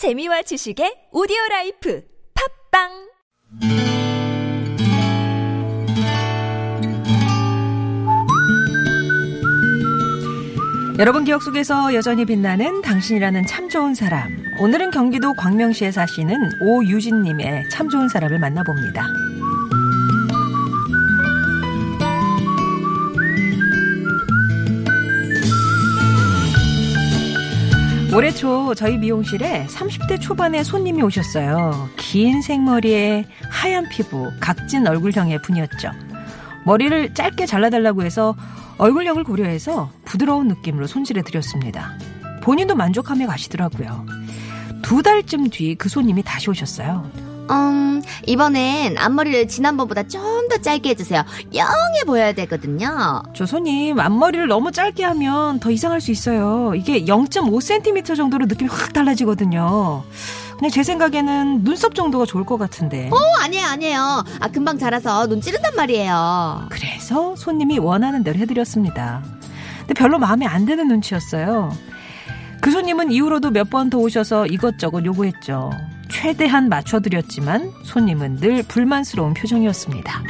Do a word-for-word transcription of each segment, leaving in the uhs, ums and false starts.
재미와 지식의 오디오라이프 팟빵 여러분 기억 속에서 여전히 빛나는 당신이라는 참 좋은 사람. 오늘은 경기도 광명시에 사시는 오유진 님의 참 좋은 사람을 만나봅니다. 올해 초 저희 미용실에 삼십 대 초반의 손님이 오셨어요. 긴 생머리에 하얀 피부, 각진 얼굴형의 분이었죠. 머리를 짧게 잘라달라고 해서 얼굴형을 고려해서 부드러운 느낌으로 손질해드렸습니다. 본인도 만족하며 가시더라고요. 두 달쯤 뒤 그 손님이 다시 오셨어요. 음, 이번엔 앞머리를 지난번보다 좀 더 짧게 해주세요. 영해 보여야 되거든요. 저 손님, 앞머리를 너무 짧게 하면 더 이상할 수 있어요. 이게 영 점 오 센티미터 정도로 느낌이 확 달라지거든요. 근데 제 생각에는 눈썹 정도가 좋을 것 같은데. 어, 아니에요, 아니에요. 아, 금방 자라서 눈 찌른단 말이에요. 그래서 손님이 원하는 대로 해드렸습니다. 근데 별로 마음에 안 드는 눈치였어요. 그 손님은 이후로도 몇 번 더 오셔서 이것저것 요구했죠. 최대한 맞춰드렸지만 손님은 늘 불만스러운 표정이었습니다.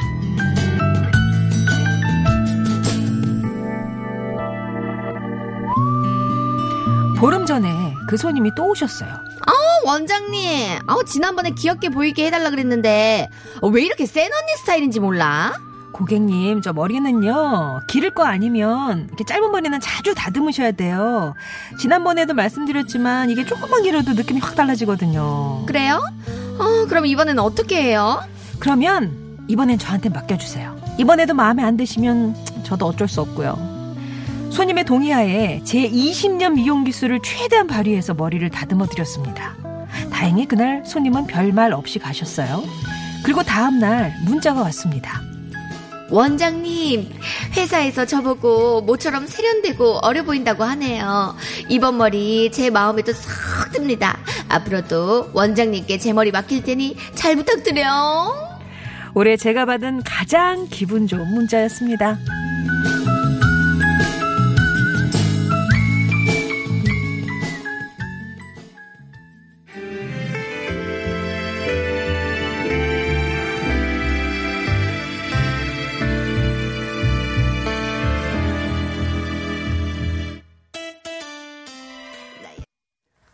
보름 전에 그 손님이 또 오셨어요. 원장님, 아우 지난번에 귀엽게 보이게 해달라 그랬는데 왜 이렇게 센 언니 스타일인지 몰라? 고객님, 저 머리는요 기를 거 아니면 이렇게 짧은 머리는 자주 다듬으셔야 돼요. 지난번에도 말씀드렸지만 이게 조금만 길어도 느낌이 확 달라지거든요. 그래요? 어, 그럼 이번에는 어떻게 해요? 그러면 이번엔 저한테 맡겨주세요. 이번에도 마음에 안 드시면 저도 어쩔 수 없고요. 손님의 동의하에 제이십 년 미용 기술을 최대한 발휘해서 머리를 다듬어 드렸습니다. 다행히 그날 손님은 별말 없이 가셨어요. 그리고 다음날 문자가 왔습니다. 원장님, 회사에서 저보고 모처럼 세련되고 어려 보인다고 하네요. 이번 머리 제 마음에도 쏙 듭니다. 앞으로도 원장님께 제 머리 맡길 테니 잘 부탁드려요. 올해 제가 받은 가장 기분 좋은 문자였습니다.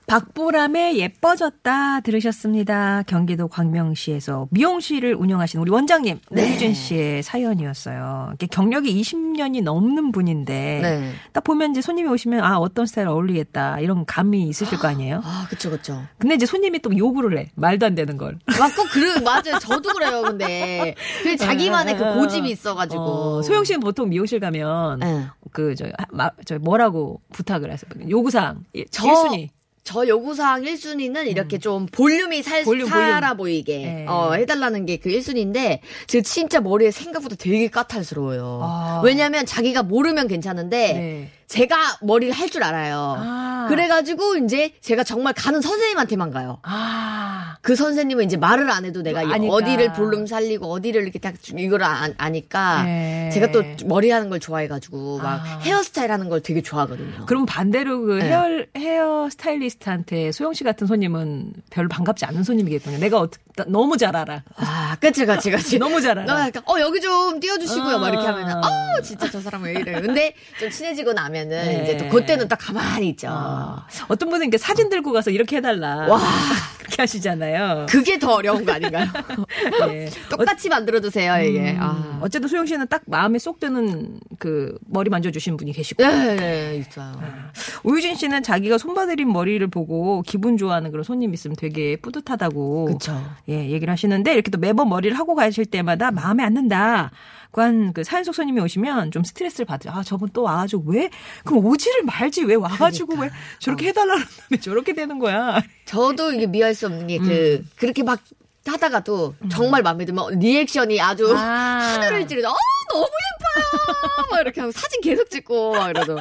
박보람의 예뻐졌다 들으셨습니다. 경기도 광명시에서 미용실을 운영하시는 우리 원장님 오유진 네. 씨의 사연이었어요. 경력이 이십 년이 넘는 분인데 네. 딱 보면 이제 손님이 오시면 아 어떤 스타일 어울리겠다 이런 감이 있으실 거 아니에요? 아 그렇죠, 그렇죠. 근데 이제 손님이 또 요구를 해 말도 안 되는 걸. 맞고 그래 맞아요. 저도 그래요. 근데 그 자기만의 그 고집이 있어가지고 어, 소영 씨는 보통 미용실 가면 네. 그 저 저 뭐라고 부탁을 하세요? 요구사항 일 순위. 저 요구사항 일 순위는 이렇게 음. 좀 볼륨이 살, 볼륨, 살아 볼륨. 보이게 어, 해달라는 게 그 일 순위인데 제가 진짜 머리에 생각보다 되게 까탈스러워요. 아. 왜냐하면 자기가 모르면 괜찮은데 네. 제가 머리를 할 줄 알아요. 아. 그래가지고 이제 제가 정말 가는 선생님한테만 가요. 아. 그 선생님은 이제 말을 안 해도 내가 아니까. 어디를 볼륨 살리고 어디를 이렇게 딱 이걸 아, 아니까 네. 제가 또 머리 하는 걸 좋아해가지고 막 아. 헤어스타일 하는 걸 되게 좋아하거든요. 그럼 반대로 그 네. 헤어, 헤어 스타일리스트한테 소영 씨 같은 손님은 별로 반갑지 않은 손님이겠군요. 내가 어떻게 너무 잘 알아. 아, 그치, 그치, 그치. 너무 잘 알아. 약간, 어, 여기 좀 띄워주시고요. 어. 막 이렇게 하면은, 어, 진짜 저 사람 왜 이래요. 근데 좀 친해지고 나면은, 네. 이제 또, 그때는 딱 가만히 있죠. 어. 어떤 분은 이렇게 사진 들고 가서 이렇게 해달라. 와. 그렇게 하시잖아요. 그게 더 어려운 거 아닌가요? 네. 똑같이 만들어주세요, 이게. 음. 아. 어쨌든 소영 씨는 딱 마음에 쏙 드는 그, 머리 만져주신 분이 계시고. 네, 네, 있어요. 아. 오유진 씨는 자기가 손봐드린 머리를 보고 기분 좋아하는 그런 손님 있으면 되게 뿌듯하다고. 그쵸. 예, 얘기를 하시는데 이렇게 또 매번 머리를 하고 가실 때마다 마음에 안 든다. 관 그 사연 속 손님이 오시면 좀 스트레스를 받으죠. 아, 저분 또 와가지고 왜? 그럼 오지를 말지 왜 와가지고 그러니까. 왜 저렇게 어. 해달라는 다음에 저렇게 되는 거야. 저도 이게 미워할 수 없는 게 그 음. 그렇게 막 하다가도 음. 정말 마음에 들면 리액션이 아주 아. 하늘을 찌르죠. 어, 너무 예뻐요. 막 이렇게 하고 사진 계속 찍고 막 이러죠.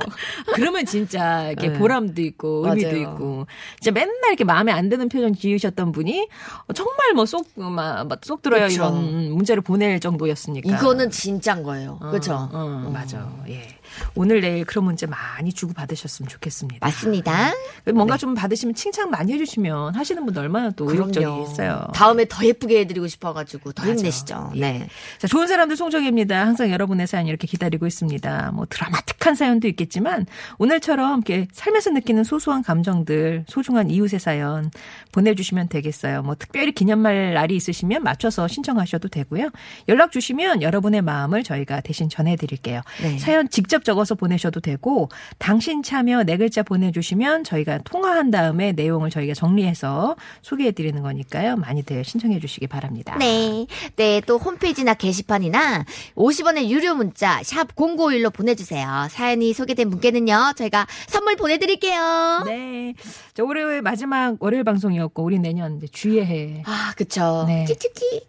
그러면 진짜 이렇게 네. 보람도 있고 의미도 맞아요. 있고 진짜 맨날 이렇게 마음에 안 드는 표정 지으셨던 분이 정말 뭐 쏙 막 쏙 들어요 이런 문자를 보낼 정도였으니까 이거는 진짜인 거예요. 어, 그렇죠. 어, 어. 맞아. 예. 오늘 내일 그런 문제 많이 주고받으셨으면 좋겠습니다. 맞습니다. 뭔가 네. 좀 받으시면 칭찬 많이 해주시면 하시는 분들 얼마나 또 의욕적이 있어요. 다음에 더 예쁘게 해드리고 싶어가지고 더 맞아. 힘내시죠. 예. 네. 자, 좋은 사람들 송정혜입니다. 항상 여러분의 사연 이렇게 기다리고 있습니다. 뭐 드라마틱한 사연도 있겠지만 오늘처럼 이렇게 삶에서 느끼는 소소한 감정들, 소중한 이웃의 사연 보내주시면 되겠어요. 뭐 특별히 기념할 날이 있으시면 맞춰서 신청하셔도 되고요. 연락 주시면 여러분의 마음을 저희가 대신 전해드릴게요. 네. 사연 직접 적어서 보내셔도 되고 당신 참여 네 글자 보내주시면 저희가 통화한 다음에 내용을 저희가 정리해서 소개해드리는 거니까요. 많이들 신청해 주시기 바랍니다. 네. 네. 또 홈페이지나 게시판이나 오십 원의 유료 문자 샵 공구오일로 보내주세요. 사연이 소개된 분께는요. 저희가 선물 보내드릴게요. 네. 저 월요일 마지막 월요일 방송이었고 우리 내년 이제 주예해. 아, 그쵸. 네. 찌찌찌.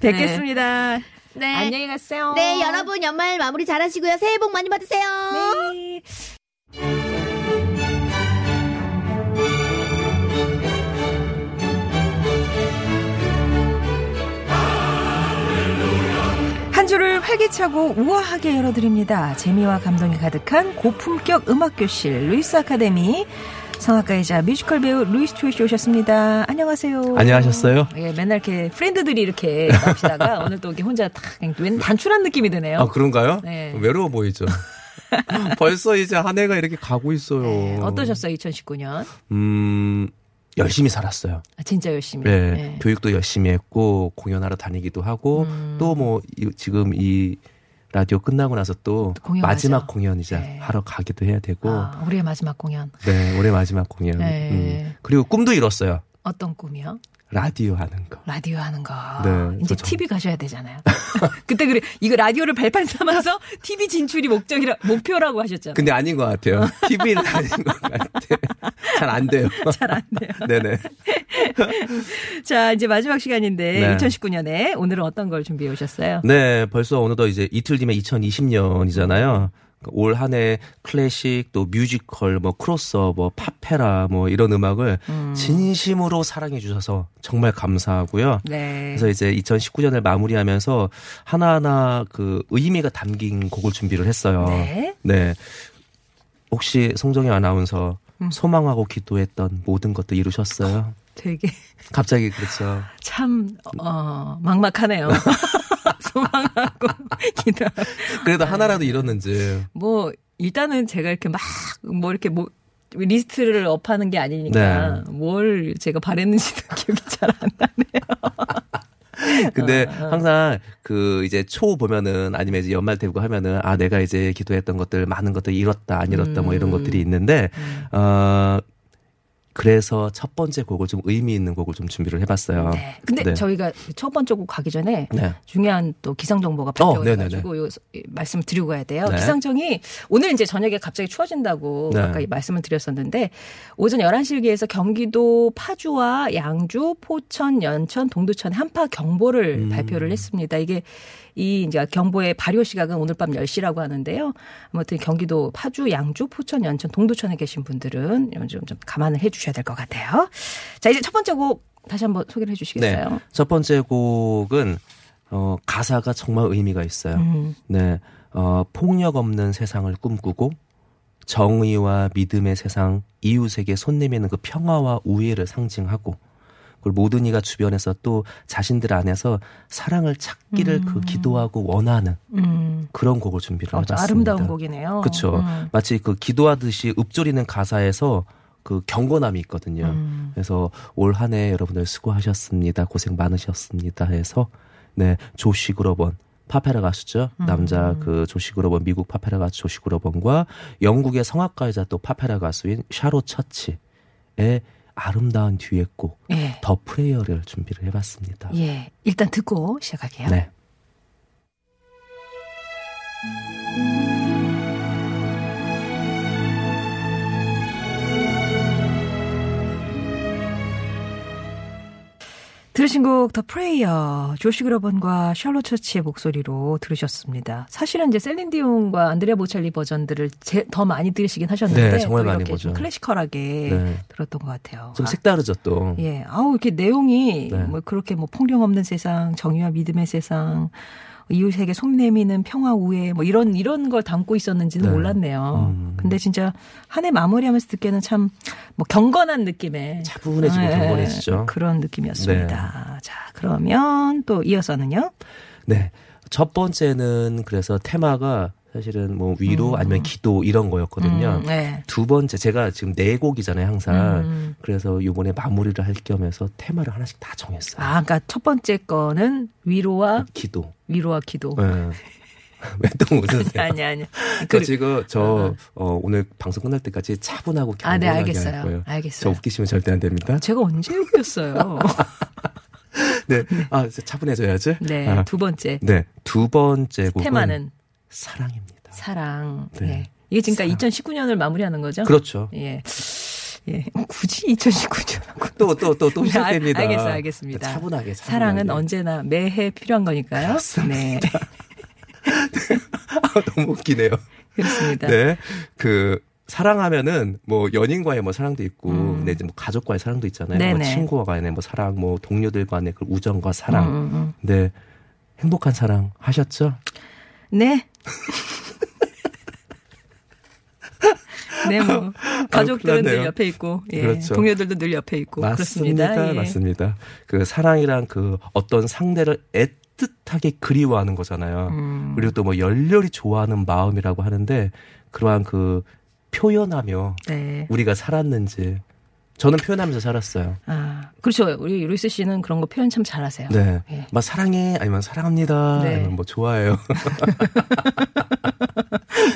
뵙겠습니다. 네. 네. 안녕히 가세요. 네, 여러분 연말 마무리 잘하시고요. 새해 복 많이 받으세요. 네. 한 주를 활기차고 우아하게 열어드립니다. 재미와 감동이 가득한 고품격 음악교실 루이스 아카데미 성악가이자 뮤지컬 배우 루이스 트위시 오셨습니다. 안녕하세요. 안녕하셨어요. 예, 맨날 이렇게 프렌드들이 이렇게 나오시다가 오늘 또 이렇게 혼자 탁 왠 단출한 느낌이 드네요. 아, 그런가요? 네. 외로워 보이죠. 벌써 이제 한 해가 이렇게 가고 있어요. 네. 어떠셨어요, 이천십구 년? 음, 열심히 살았어요. 아, 진짜 열심히. 네. 네. 교육도 열심히 했고 공연하러 다니기도 하고 음. 또 뭐 지금 이 라디오 끝나고 나서 또, 또 공연 마지막 공연 이제 네. 하러 가기도 해야 되고. 아, 올해 마지막 공연. 네, 올해 마지막 공연. 네. 음. 그리고 꿈도 이뤘어요. 어떤 꿈이요? 라디오 하는 거. 라디오 하는 거. 네, 이제 티비 가셔야 되잖아요. 그때 그래 이거 라디오를 발판 삼아서 티비 진출이 목적이라 목표라고 하셨잖아요. 근데 아닌 것 같아요. 티비는 아닌 것 같아요. 잘 안 돼요. 잘 안 돼요. 네네. 자, 이제 마지막 시간인데 네. 이천십구 년에 오늘은 어떤 걸 준비해 오셨어요? 네, 벌써 어느덧 이제 이틀 뒤면 이천이십 년이잖아요. 올 한 해 클래식 또 뮤지컬 뭐 크로스오버 팝페라 뭐 이런 음악을 음. 진심으로 사랑해 주셔서 정말 감사하고요. 네. 그래서 이제 이천십구 년을 마무리하면서 하나하나 그 의미가 담긴 곡을 준비를 했어요. 네. 네. 혹시 송정희 아나운서 음. 소망하고 기도했던 모든 것도 이루셨어요? 되게 갑자기 그렇죠. 참 어, 막막하네요. 소망하고 기도. 그래도 하나라도 이뤘는지. 뭐 일단은 제가 이렇게 막 뭐 이렇게 뭐 리스트를 업하는 게 아니니까 네. 뭘 제가 바랬는지도 기억이 잘 안 나네요. 근데 어, 어. 항상 그 이제 초 보면은 아니면 이제 연말 되고 하면은 아 내가 이제 기도했던 것들 많은 것들 이뤘다 안 이뤘다 음. 뭐 이런 것들이 있는데 음. 어. 그래서 첫 번째 곡을 좀 의미 있는 곡을 좀 준비를 해봤어요. 네. 근데 네. 저희가 첫 번째 곡 가기 전에 네. 중요한 또 기상정보가 발표돼가지고 어, 말씀을 드리고 가야 돼요. 네. 기상청이 오늘 이제 저녁에 갑자기 추워진다고 네. 아까 말씀을 드렸었는데 오전 열한 시일기에서 경기도 파주와 양주, 포천, 연천, 동두천 한파 경보를 음. 발표를 했습니다. 이게 이 이제 경보의 발효 시각은 오늘 밤 열 시라고 하는데요. 아무튼 경기도 파주, 양주, 포천, 연천, 동두천에 계신 분들은 좀, 좀 감안을 해 주셔야 될 것 같아요. 자, 이제 첫 번째 곡 다시 한번 소개를 해 주시겠어요? 네. 첫 번째 곡은 어, 가사가 정말 의미가 있어요. 음. 네, 어, 폭력 없는 세상을 꿈꾸고 정의와 믿음의 세상, 이웃에게 손 내미는 그 평화와 우애를 상징하고 모든 이가 주변에서 또 자신들 안에서 사랑을 찾기를 음. 그 기도하고 원하는 음. 그런 곡을 준비를 어, 하셨습니다. 아름다운 곡이네요. 그렇죠. 음. 마치 그 기도하듯이 읊조리는 가사에서 그 경건함이 있거든요. 음. 그래서 올 한 해 여러분들 수고하셨습니다. 고생 많으셨습니다. 해서 네 조시 그로번 파페라 가수죠. 음. 남자 그 조시 그로번 미국 파페라 가수 조시 그로번과 영국의 성악가이자 또 파페라 가수인 샤로 처치의 아름다운 듀엣곡 예. 더 프레이어를 준비를 해봤습니다. 예, 일단 듣고 시작할게요. 네. 들으신 곡 더 프레이어 조시 그로번과 샬롯 처치의 목소리로 들으셨습니다. 사실은 이제 셀린 디온과 안드레아 보첼리 버전들을 제, 더 많이 들으시긴 하셨는데 네, 정말 많이 보죠. 클래시컬하게 네. 들었던 것 같아요. 좀 색다르죠 또. 아, 예, 아우 이렇게 내용이 네. 뭐 그렇게 뭐 폭력 없는 세상, 정의와 믿음의 세상. 이웃에게 손 내미는 평화 우애 뭐 이런 이런 걸 담고 있었는지는 네. 몰랐네요. 음. 근데 진짜 한 해 마무리하면서 듣기에는 참 뭐 경건한 느낌의 차분해지고 네. 경건해지죠. 그런 느낌이었습니다. 네. 자, 그러면 또 이어서는요. 네. 첫 번째는 그래서 테마가 사실은 뭐 위로 음. 아니면 기도 이런 거였거든요. 음, 네. 두 번째 제가 지금 네 곡이잖아요 항상. 음. 그래서 이번에 마무리를 할 겸해서 테마를 하나씩 다 정했어요. 아, 그러니까 첫 번째 거는 위로와 기도. 위로와 기도. 네. 왜 또 웃으세요? 아니 아니. 저 지금 저 어, 오늘 방송 끝날 때까지 차분하고 경건하게 아, 네, 알겠어요. 할 거예요. 알겠어요. 저 웃기시면 절대 안 됩니다. 제가 언제 웃겼어요? 네. 네. 아, 차분해져야지. 네. 아. 두 번째. 네. 두 번째 곡은 테마는 사랑입니다. 사랑. 네. 네. 이게 그러니까 사랑. 이천십구 년을 마무리하는 거죠? 그렇죠. 예. 예. 굳이 이천십구 년하고 또, 또, 또, 또 시작됩니다. 네, 알겠어요, 알겠습니다. 차분하게, 차분하게. 사랑은 언제나 매해 필요한 거니까요. 그렇습니다. 네. 아, 너무 웃기네요. 그렇습니다. 네. 그, 사랑하면은 뭐 연인과의 뭐 사랑도 있고, 음. 네, 이제 뭐 가족과의 사랑도 있잖아요. 뭐 친구와의 뭐 사랑, 뭐 동료들 간의 그 우정과 사랑. 음, 음. 네. 행복한 사랑 하셨죠? 네. 네, 뭐 가족들은 아, 늘 옆에 있고, 예. 그렇죠. 동료들도 늘 옆에 있고, 맞습니다, 그렇습니다. 예. 맞습니다. 그 사랑이란 그 어떤 상대를 애틋하게 그리워하는 거잖아요. 음. 그리고 또 뭐 열렬히 좋아하는 마음이라고 하는데 그러한 그 표현하며 네. 우리가 살았는지. 저는 표현하면서 살았어요. 아, 그렇죠. 우리 루이스 씨는 그런 거 표현 참 잘하세요. 네, 예. 막 사랑해, 아니면 사랑합니다, 네. 아니면 뭐 좋아해요.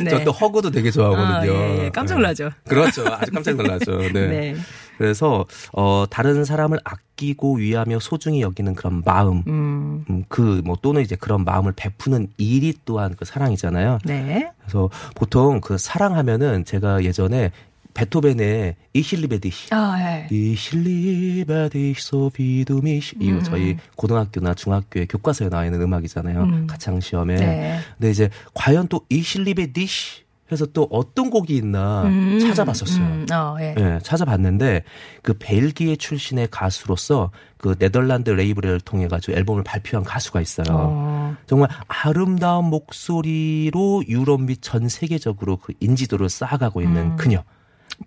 네. 저 또 허그도 되게 좋아하거든요. 아, 예, 예. 깜짝 놀라죠. 네. 그렇죠. 아주 깜짝 놀라죠. 네. 네. 그래서 어, 다른 사람을 아끼고 위하며 소중히 여기는 그런 마음, 음. 음, 그 뭐 또는 이제 그런 마음을 베푸는 일이 또한 그 사랑이잖아요. 네. 그래서 보통 그 사랑하면은 제가 예전에 베토벤의 Ich liebe dich. 아, 네. Ich liebe dich so wie du mich. 음. 이거 저희 고등학교나 중학교의 교과서에 나와 있는 음악이잖아요. 음. 가창시험에. 네. 근데 이제 과연 또 Ich liebe dich 해서 또 어떤 곡이 있나 음. 찾아봤었어요. 음. 어, 예. 네, 찾아봤는데 그 벨기에 출신의 가수로서 그 네덜란드 레이블을 통해 가지고 앨범을 발표한 가수가 있어요. 어. 정말 아름다운 목소리로 유럽 및 전 세계적으로 그 인지도를 쌓아가고 있는 음. 그녀.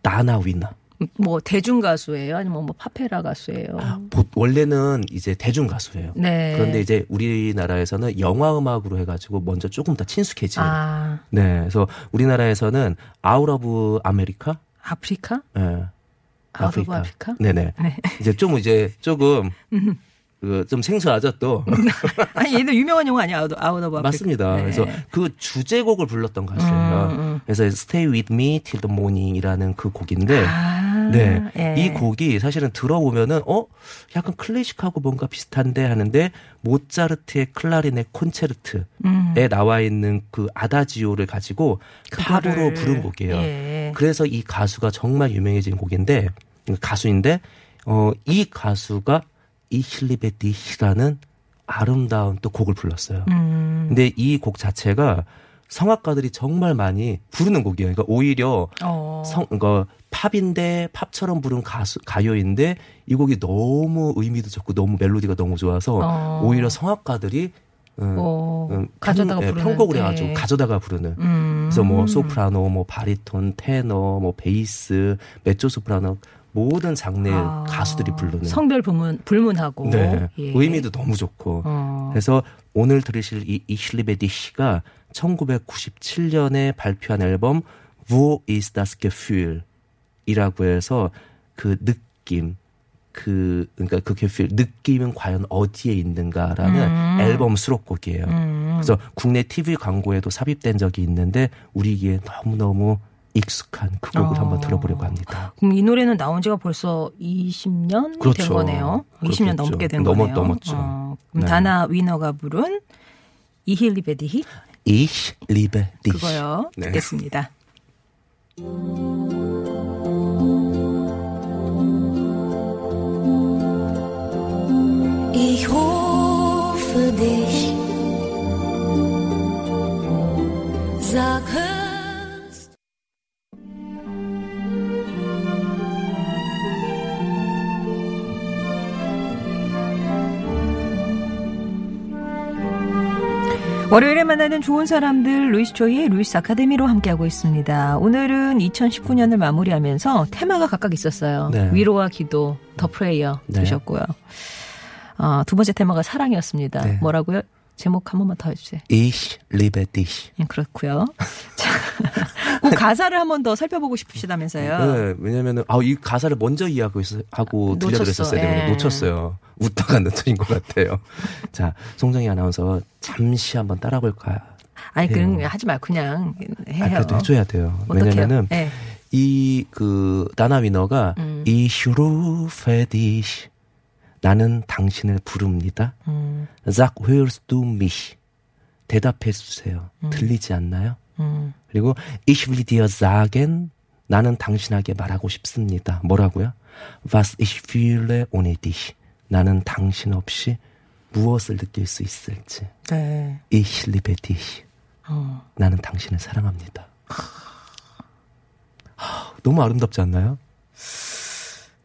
나나 위너. 뭐 대중 가수예요? 아니면 뭐 파페라 가수예요? 아, 보, 원래는 이제 대중 가수예요. 네. 그런데 이제 우리나라에서는 영화 음악으로 해가지고 먼저 조금 더 친숙해지는. 아. 네. 그래서 우리나라에서는 아웃 오브 아메리카? 아프리카? 네. 아웃 오브 아프리카? 네네. 네. 이제 좀 이제 조금. 그 좀 생소하죠 또. 아니 얘도 유명한 영화 아니야 아웃 오브 아프리카. 맞습니다. 네. 그래서 그 주제곡을 불렀던 가수예요. 음, 음. 그래서 Stay With Me Till The Morning이라는 그 곡인데, 아, 네, 예. 이 곡이 사실은 들어보면은 어 약간 클래식하고 뭔가 비슷한데 하는데 모차르트의 클라리넷 콘체르트에 음. 나와 있는 그 아다지오를 가지고 팝으로 부른 곡이에요. 예. 그래서 이 가수가 정말 유명해진 곡인데 가수인데 어, 이 가수가 Ich liebe dich라는 아름다운 또 곡을 불렀어요. 음. 근데 이 곡 자체가 성악가들이 정말 많이 부르는 곡이에요. 그러니까 오히려 어. 성, 그러니까 팝인데 팝처럼 부른 가수, 가요인데 이 곡이 너무 의미도 좋고 너무 멜로디가 너무 좋아서 어. 오히려 성악가들이 음, 어, 음, 가져다가 편, 부르는 편곡을 해가지고 네. 가져다가 부르는. 음. 그래서 뭐 소프라노, 뭐 바리톤, 테너, 뭐 베이스, 메조 소프라노. 모든 장르의 아, 가수들이 부르는 성별 불문, 불문하고 네, 예. 의미도 너무 좋고 어. 그래서 오늘 들으실 이 Ich liebe dich가 천구백구십칠 년에 발표한 앨범 Wo ist das Gefühl 이라고 해서 그 느낌 그 그러니까 그 Gefühl 느낌은 과연 어디에 있는가라는 음. 앨범 수록곡이에요. 음. 그래서 국내 티비 광고에도 삽입된 적이 있는데 우리 귀에 너무너무 익숙한 그 곡을 어. 한번 들어보려고 합니다. 그럼 이 노래는 나온 지가 벌써 이십 년 그렇죠. 된 거네요. 그렇겠죠. 이십 년 넘게 된 넘어, 거네요. 넘었죠. 어, 그럼 네. 다나 위너가 부른 Ich liebe dich. Ich liebe dich. 그거요. 네. 듣겠습니다. Ich rufe dich. Sag hör 월요일에 만나는 좋은 사람들 루이스 조이의 루이스 아카데미로 함께하고 있습니다. 오늘은 이천십구 년을 마무리하면서 테마가 각각 있었어요. 네. 위로와 기도, 더 프레이어 주셨고요. 네. 어, 두 번째 테마가 사랑이었습니다. 네. 뭐라고요? 제목 한 번만 더 해주세요. Ich liebe dich. 네, 그렇고요. 자, 그 가사를 한 번 더 살펴보고 싶으시다면서요. 네, 왜냐면은 아, 이 가사를 먼저 이해하고 하고 들려드렸었어야 되는데 놓쳤어요. 웃다가 놓친 것 같아요. 자, 송정희 아나운서 잠시 한번 따라볼까요? 아니, 그럼 하지 말고 그냥 해요. 아, 그래도 해줘야 돼요. 왜냐면은 네. 이 그 나나 위너가 음. Ich rufe dich. 나는 당신을 부릅니다. 음. Sag hörst du mich? 대답해 주세요. 음. 들리지 않나요? 음. 그리고 Ich will dir sagen. 나는 당신에게 말하고 싶습니다. 뭐라고요? Was ich fühle ohne dich. 나는 당신 없이 무엇을 느낄 수 있을지. 네. Ich liebe dich. 어. 나는 당신을 사랑합니다. 너무 아름답지 않나요?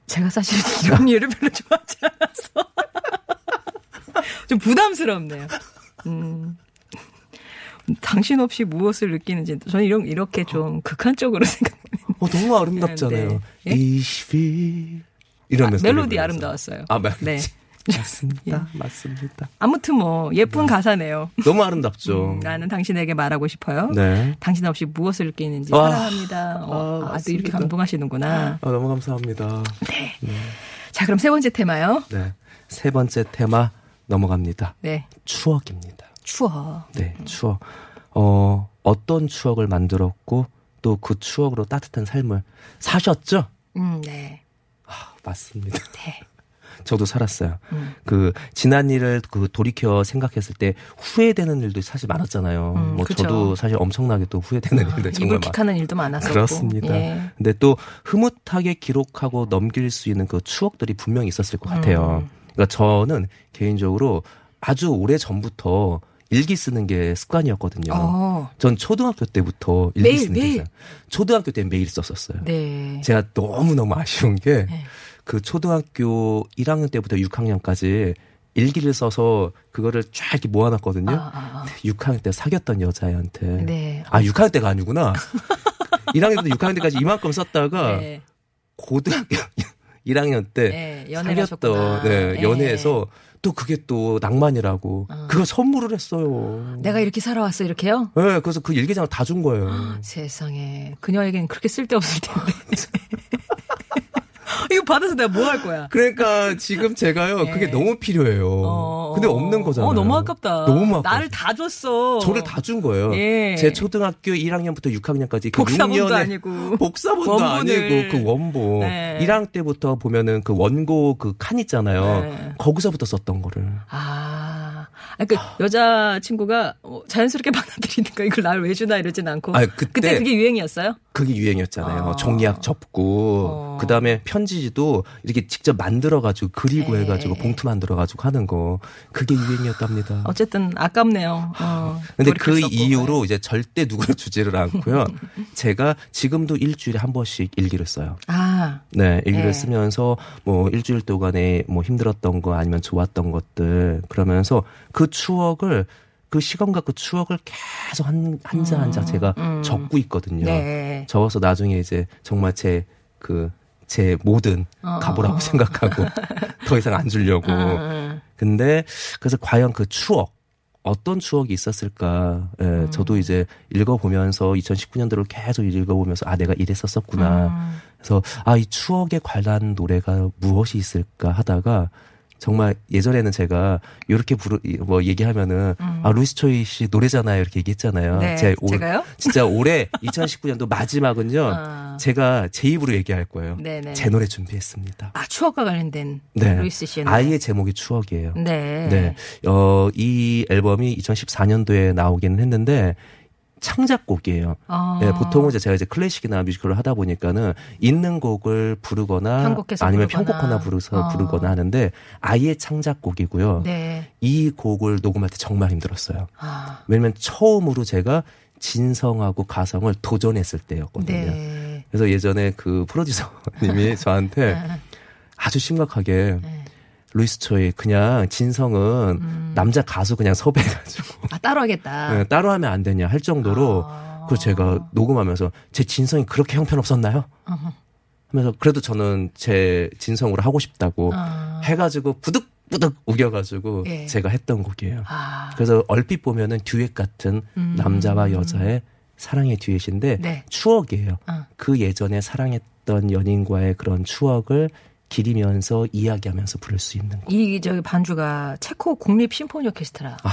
제가 사실 이런 예를 별로 좋아하지 않아서 좀 부담스럽네요. 음, 당신 없이 무엇을 느끼는지 저는 이런 이렇게 좀 극한적으로 생각합니다. 어, 너무 아름답잖아요. 네. 이십이 이러면서 아, 멜로디 아름다웠어요. 아, 멜로디. 네. 맞습니다. 예. 맞습니다. 아무튼 뭐 예쁜 네. 가사네요. 너무 아름답죠. 음, 나는 당신에게 말하고 싶어요. 네. 당신 없이 무엇을 느끼는지 아, 사랑합니다. 어, 아, 아또 이렇게 감동하시는구나. 아, 너무 감사합니다. 네. 네. 자, 그럼 세 번째 테마요. 네. 세 번째 테마 넘어갑니다. 네. 추억입니다. 추억. 네, 추억. 어, 어떤 추억을 만들었고 또 그 추억으로 따뜻한 삶을 사셨죠? 음, 네. 아, 맞습니다. 네. 저도 살았어요. 음. 그 지난 일을 그 돌이켜 생각했을 때 후회되는 일도 사실 많았잖아요. 음, 뭐 그쵸. 저도 사실 엄청나게 또 후회되는 아, 일들 정말 이불킥하는 많... 일도 많았었고. 그렇습니다. 예. 근데 또 흐뭇하게 기록하고 넘길 수 있는 그 추억들이 분명히 있었을 것 같아요. 음. 그러니까 저는 개인적으로 아주 오래 전부터 일기 쓰는 게 습관이었거든요. 어. 전 초등학교 때부터 일기 매일, 쓰는 게 있어요. 초등학교 때 매일 썼었어요. 네. 제가 너무너무 아쉬운 게 네. 그 초등학교 일 학년 때부터 육 학년까지 일기를 써서 그거를 쫙 이렇게 모아놨거든요. 아, 아, 아. 육 학년 때 사귀었던 여자애한테. 네. 아, 육 학년 때가 아니구나. 일 학년부터 육 학년 때까지 이만큼 썼다가 네. 고등학교 일 학년 때 네, 사귀었던 네, 연애에서 네. 또 그게 또 낭만이라고 아. 그거 선물을 했어요. 내가 이렇게 살아왔어 이렇게요? 네. 그래서 그 일기장을 다 준 거예요. 아, 세상에. 그녀에겐 그렇게 쓸데없을 텐데. 이거 받아서 내가 뭐 할 거야? 그러니까 지금 제가요 네. 그게 너무 필요해요. 어, 근데 없는 거잖아요. 어, 너무 아깝다. 너무 아깝다. 나를 다 줬어. 저를 다 준 거예요. 예. 제 초등학교 일 학년부터 육 학년까지 그 복사본도 아니고 복사본도 원본을. 아니고 그 원본 네. 일 학년 때부터 보면은 그 원고 그 칸 있잖아요. 네. 거기서부터 썼던 거를. 아, 그러니까 여자 친구가 자연스럽게 받아들이니까 이걸 날 왜 주나 이러진 않고. 아니, 그때, 그때 그게 유행이었어요? 그게 유행이었잖아요. 어. 종이학 접고 어. 그 다음에 편지지도 이렇게 직접 만들어가지고 그리고 에이. 해가지고 봉투 만들어가지고 하는 거 그게 유행이었답니다. 어쨌든 아깝네요. 어, 근데 그 썼고. 이후로 이제 절대 누구를 주지를 않고요. 제가 지금도 일주일에 한 번씩 일기를 써요. 아, 네, 일기를 에이. 쓰면서 뭐 일주일 동안에 뭐 힘들었던 거 아니면 좋았던 것들 그러면서 그 추억을 그 시간과 그 추억을 계속 한 한자 한자 제가 음. 적고 있거든요. 네. 적어서 나중에 이제 정말 제 그 제 모든 어. 가보라고 생각하고 더 이상 안 주려고. 음. 근데 그래서 과연 그 추억 어떤 추억이 있었을까? 예, 음. 저도 이제 읽어보면서 이천십구 년도를 계속 읽어보면서 아 내가 이랬었었구나. 음. 그래서 아 이 추억에 관한 노래가 무엇이 있을까 하다가. 정말 예전에는 제가 이렇게 부르 뭐 얘기하면은 음. 아 루이스 트위시 노래잖아요 이렇게 얘기했잖아요. 네, 제 올, 제가요? 진짜 올해 이천십구 년도 마지막은요. 아. 제가 제 입으로 얘기할 거예요. 네네. 제 노래 준비했습니다. 아 추억과 관련된 네. 루이스 씨의 노래. 아이의 제목이 추억이에요. 네. 네. 어, 이 앨범이 이천십사 년도에 나오기는 했는데. 창작곡이에요. 아. 네, 보통은 제가 이제 클래식이나 뮤지컬을 하다 보니까는 있는 곡을 부르거나 편곡해서 아니면 편곡하나 부르서 아. 부르거나 하는데 아예 창작곡이고요. 네. 이 곡을 녹음할 때 정말 힘들었어요. 아. 왜냐면 처음으로 제가 진성하고 가성을 도전했을 때였거든요. 네. 그래서 예전에 그 프로듀서님이 저한테 아주 심각하게 네. 루이스 초이 그냥 진성은 음. 남자 가수 그냥 섭외해가지고 아, 따로 하겠다. 네, 따로 하면 안 되냐 할 정도로 아. 그 제가 녹음하면서 제 진성이 그렇게 형편없었나요? 어허. 하면서 그래도 저는 제 진성으로 하고 싶다고 아. 해가지고 부득 뿌덕 우겨가지고 예. 제가 했던 곡이에요. 아. 그래서 얼핏 보면은 듀엣 같은 음. 남자와 여자의 사랑의 듀엣인데 네. 추억이에요. 아. 그 예전에 사랑했던 연인과의 그런 추억을 기리면서 이야기하면서 부를 수 있는 곡. 이 저기 반주가 체코 국립 심포니 오케스트라. 아,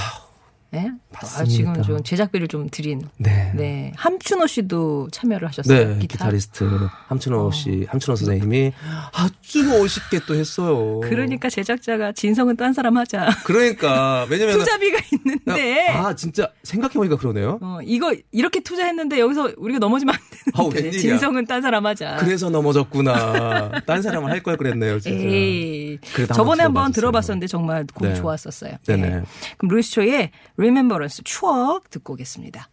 네? 맞습니다. 아, 지금 좀 제작비를 좀 드린. 네. 네. 함춘호 씨도 참여를 하셨어요. 네, 기타? 기타리스트 함춘호 어. 씨, 함춘호 선생님이 아주 멋있게 또 했어요. 그러니까 제작자가 진성은 딴 사람 하자. 그러니까 왜냐면 투자비가 있는데. 아, 진짜 생각해보니까 그러네요. 어, 이거 이렇게 투자했는데 여기서 우리가 넘어지면 안 되는데. 아, 진성은 딴 사람 하자. 그래서 넘어졌구나. 딴 사람을 할 걸 그랬네요, 진짜. 에이. 저번에 한번 들어봤었는데 정말 곡이 네. 좋았었어요. 네. 네네. 그럼 루이스 초이의 리멤버런스 추억 듣고 오겠습니다.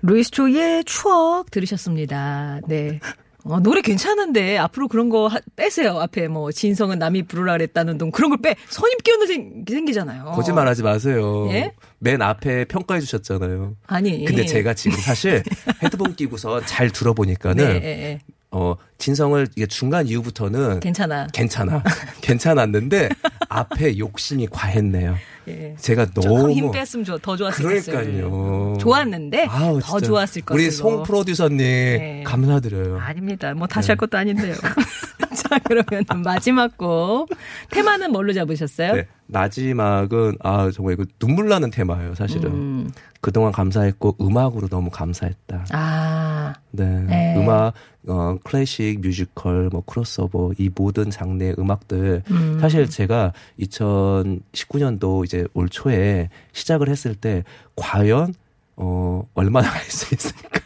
루이스 초이의 추억 들으셨습니다. 네. 어, 노래 괜찮은데 앞으로 그런 거 하, 빼세요. 앞에 뭐 진성은 남이 부르라 그랬다는 둥 그런 걸 빼. 선입 기운도 생, 생기잖아요. 거짓말하지 마세요. 예? 맨 앞에 평가해 주셨잖아요. 아니. 근데 제가 지금 사실 헤드폰 끼고서 잘 들어보니까는 네. 어, 진성을 이게 중간 이후부터는 괜찮아. 괜찮아. 괜찮았는데 앞에 욕심이 과했네요. 예. 제가 너무 힘 뺐으면 더 좋았을 것 같아요. 그러니까요. 좋았는데 아우, 더 좋았을 것 같아요. 우리 송 프로듀서님 네. 감사드려요. 아닙니다. 뭐 다시 네. 할 것도 아닌데요. 자, 그러면 마지막 곡. 테마는 뭘로 잡으셨어요? 네. 마지막은 아 정말 이거 눈물 나는 테마예요. 사실은. 음. 그동안 감사했고 음악으로 너무 감사했다. 아. 네. 네. 음악, 어, 클래식, 뮤지컬, 뭐 크로스오버 이 모든 장르의 음악들 음. 사실 제가 이천십구 년도 이제 올 초에 시작을 했을 때 과연 어, 얼마나 할 수 있을까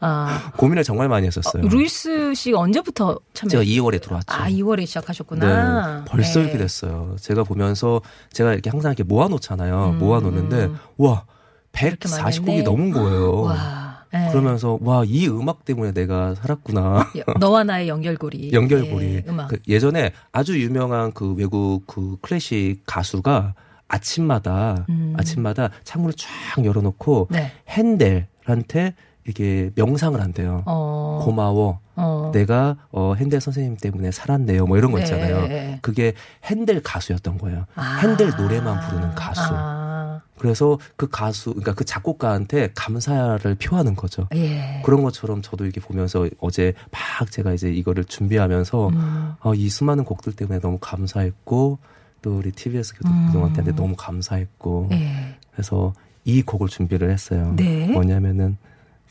아. 고민을 정말 많이 했었어요. 어, 루이스 씨 언제부터 참여? 제가 이월에 들어왔죠. 아, 이월에 시작하셨구나. 네, 벌써 네. 이렇게 됐어요. 제가 보면서 제가 이렇게 항상 이렇게 모아놓잖아요. 음. 모아놓는데 와 백사십 곡이 넘은 거예요. 와. 네. 그러면서 와, 이 음악 때문에 내가 살았구나. 너와 나의 연결고리. 연결고리. 네, 그 예전에 아주 유명한 그 외국 그 클래식 가수가 아침마다 음. 아침마다 창문을 쫙 열어놓고 네. 핸델한테 이게 명상을 한대요. 어. 고마워. 어. 내가 어, 핸델 선생님 때문에 살았네요. 뭐 이런 거 있잖아요. 네. 그게 핸델 가수였던 거예요. 아. 핸델 노래만 부르는 가수. 아. 그래서 그 가수, 그러니까 그 작곡가한테 감사를 표하는 거죠. 예. 그런 것처럼 저도 이렇게 보면서 어제 막 제가 이제 이거를 준비하면서 음. 어, 이 수많은 곡들 때문에 너무 감사했고 또 우리 티비에스 교통방송한테 음. 너무 감사했고 예. 그래서 이 곡을 준비를 했어요. 네. 뭐냐면은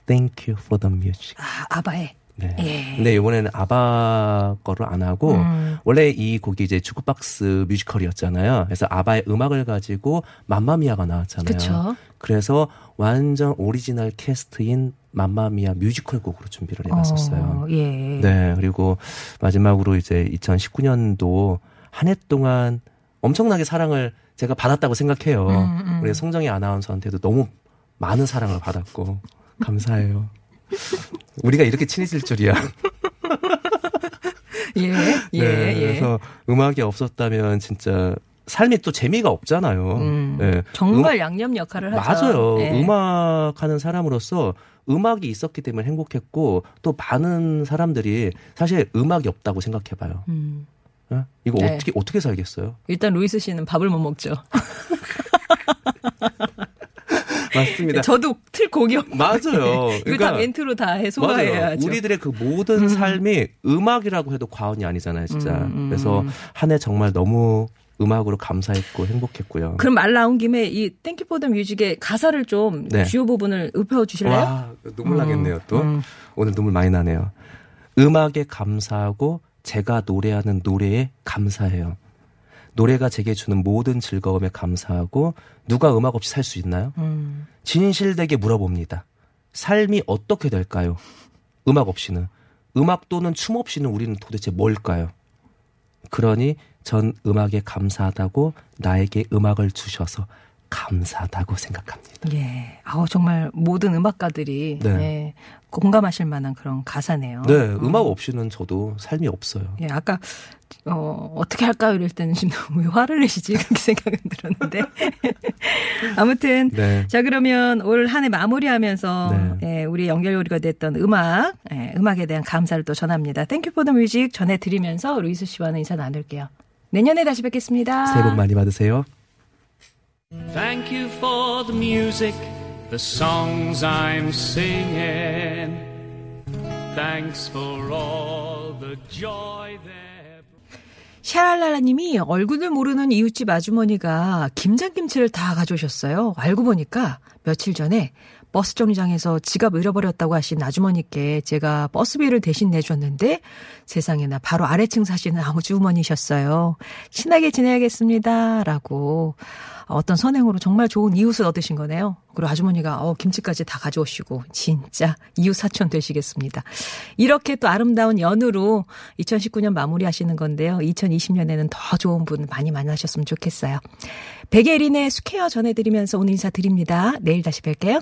Thank you for the music. 아, 아바의. 네. 예. 근데 이번에는 아바 거를 안 하고 음. 원래 이 곡이 이제 주크박스 뮤지컬이었잖아요. 그래서 아바의 음악을 가지고 맘마미아가 나왔잖아요. 그쵸. 그래서 완전 오리지널 캐스트인 맘마미아 뮤지컬 곡으로 준비를 해봤었어요. 어, 예. 네. 그리고 마지막으로 이제 이천십구 년도 한 해 동안 엄청나게 사랑을 제가 받았다고 생각해요. 음, 음. 우리 송정희 아나운서한테도 너무 많은 사랑을 받았고. 감사해요. 우리가 이렇게 친해질 줄이야. 예, 예, 네, 예. 그래서 음악이 없었다면 진짜 삶이 또 재미가 없잖아요. 음, 네. 정말 음, 양념 역할을 하죠. 맞아요. 네. 음악하는 사람으로서 음악이 있었기 때문에 행복했고 또 많은 사람들이 사실 음악이 없다고 생각해봐요. 음. 네? 이거 네. 어떻게 어떻게 살겠어요? 일단 루이스 씨는 밥을 못 먹죠. 맞습니다. 저도 틀 곡이 없는데. 맞아요. 이거 그러니까, 다 멘트로 다 해소해야죠. 우리들의 그 모든 음. 삶이 음악이라고 해도 과언이 아니잖아요, 진짜. 음, 음. 그래서 한 해 정말 너무 음악으로 감사했고 행복했고요. 그럼 말 나온 김에 이 땡큐 포 더 뮤직의 가사를 좀 네. 주요 부분을 읊혀주실래요? 와, 눈물 음. 나겠네요, 또. 음. 오늘 눈물 많이 나네요. 음악에 감사하고 제가 노래하는 노래에 감사해요. 노래가 제게 주는 모든 즐거움에 감사하고 누가 음악 없이 살 수 있나요? 음. 진실되게 물어봅니다. 삶이 어떻게 될까요? 음악 없이는. 음악 또는 춤 없이는 우리는 도대체 뭘까요? 그러니 전 음악에 감사하다고, 나에게 음악을 주셔서 감사하다고 생각합니다. 예, 아우 정말 모든 음악가들이 네. 예, 공감하실 만한 그런 가사네요. 네, 음악 없이는 저도 삶이 없어요. 예, 아까 어, 어떻게 할까요? 이럴 때는 너무 왜 화를 내시지? 이렇게 생각은 들었는데 아무튼 네. 자 그러면 올 한 해 마무리하면서 네. 예, 우리 연결고리가 됐던 음악, 예, 음악에 대한 감사를 또 전합니다. 땡큐 포 더 뮤직 전해드리면서 루이스 씨와는 인사 나눌게요. 내년에 다시 뵙겠습니다. 새해 복 많이 받으세요. Thank you for the music, the songs I'm singing. Thanks for all the joy there. 샤랄라라님이 얼굴을 모르는 이웃집 아주머니가 김장김치를 다 가져오셨어요. 알고 보니까 며칠 전에 버스 정류장에서 지갑을 잃어버렸다고 하신 아주머니께 제가 버스비를 대신 내줬는데 세상에나 바로 아래층 사시는 아주머니셨어요. 친하게 지내야겠습니다. 라고 어떤 선행으로 정말 좋은 이웃을 얻으신 거네요. 그리고 아주머니가 어, 김치까지 다 가져오시고 진짜 이웃 사촌 되시겠습니다. 이렇게 또 아름다운 연으로 이천십구 년 마무리하시는 건데요. 이천이십 년에는 더 좋은 분 많이 만나셨으면 좋겠어요. 백예린의 수케어 전해드리면서 오늘 인사드립니다. 내일 다시 뵐게요.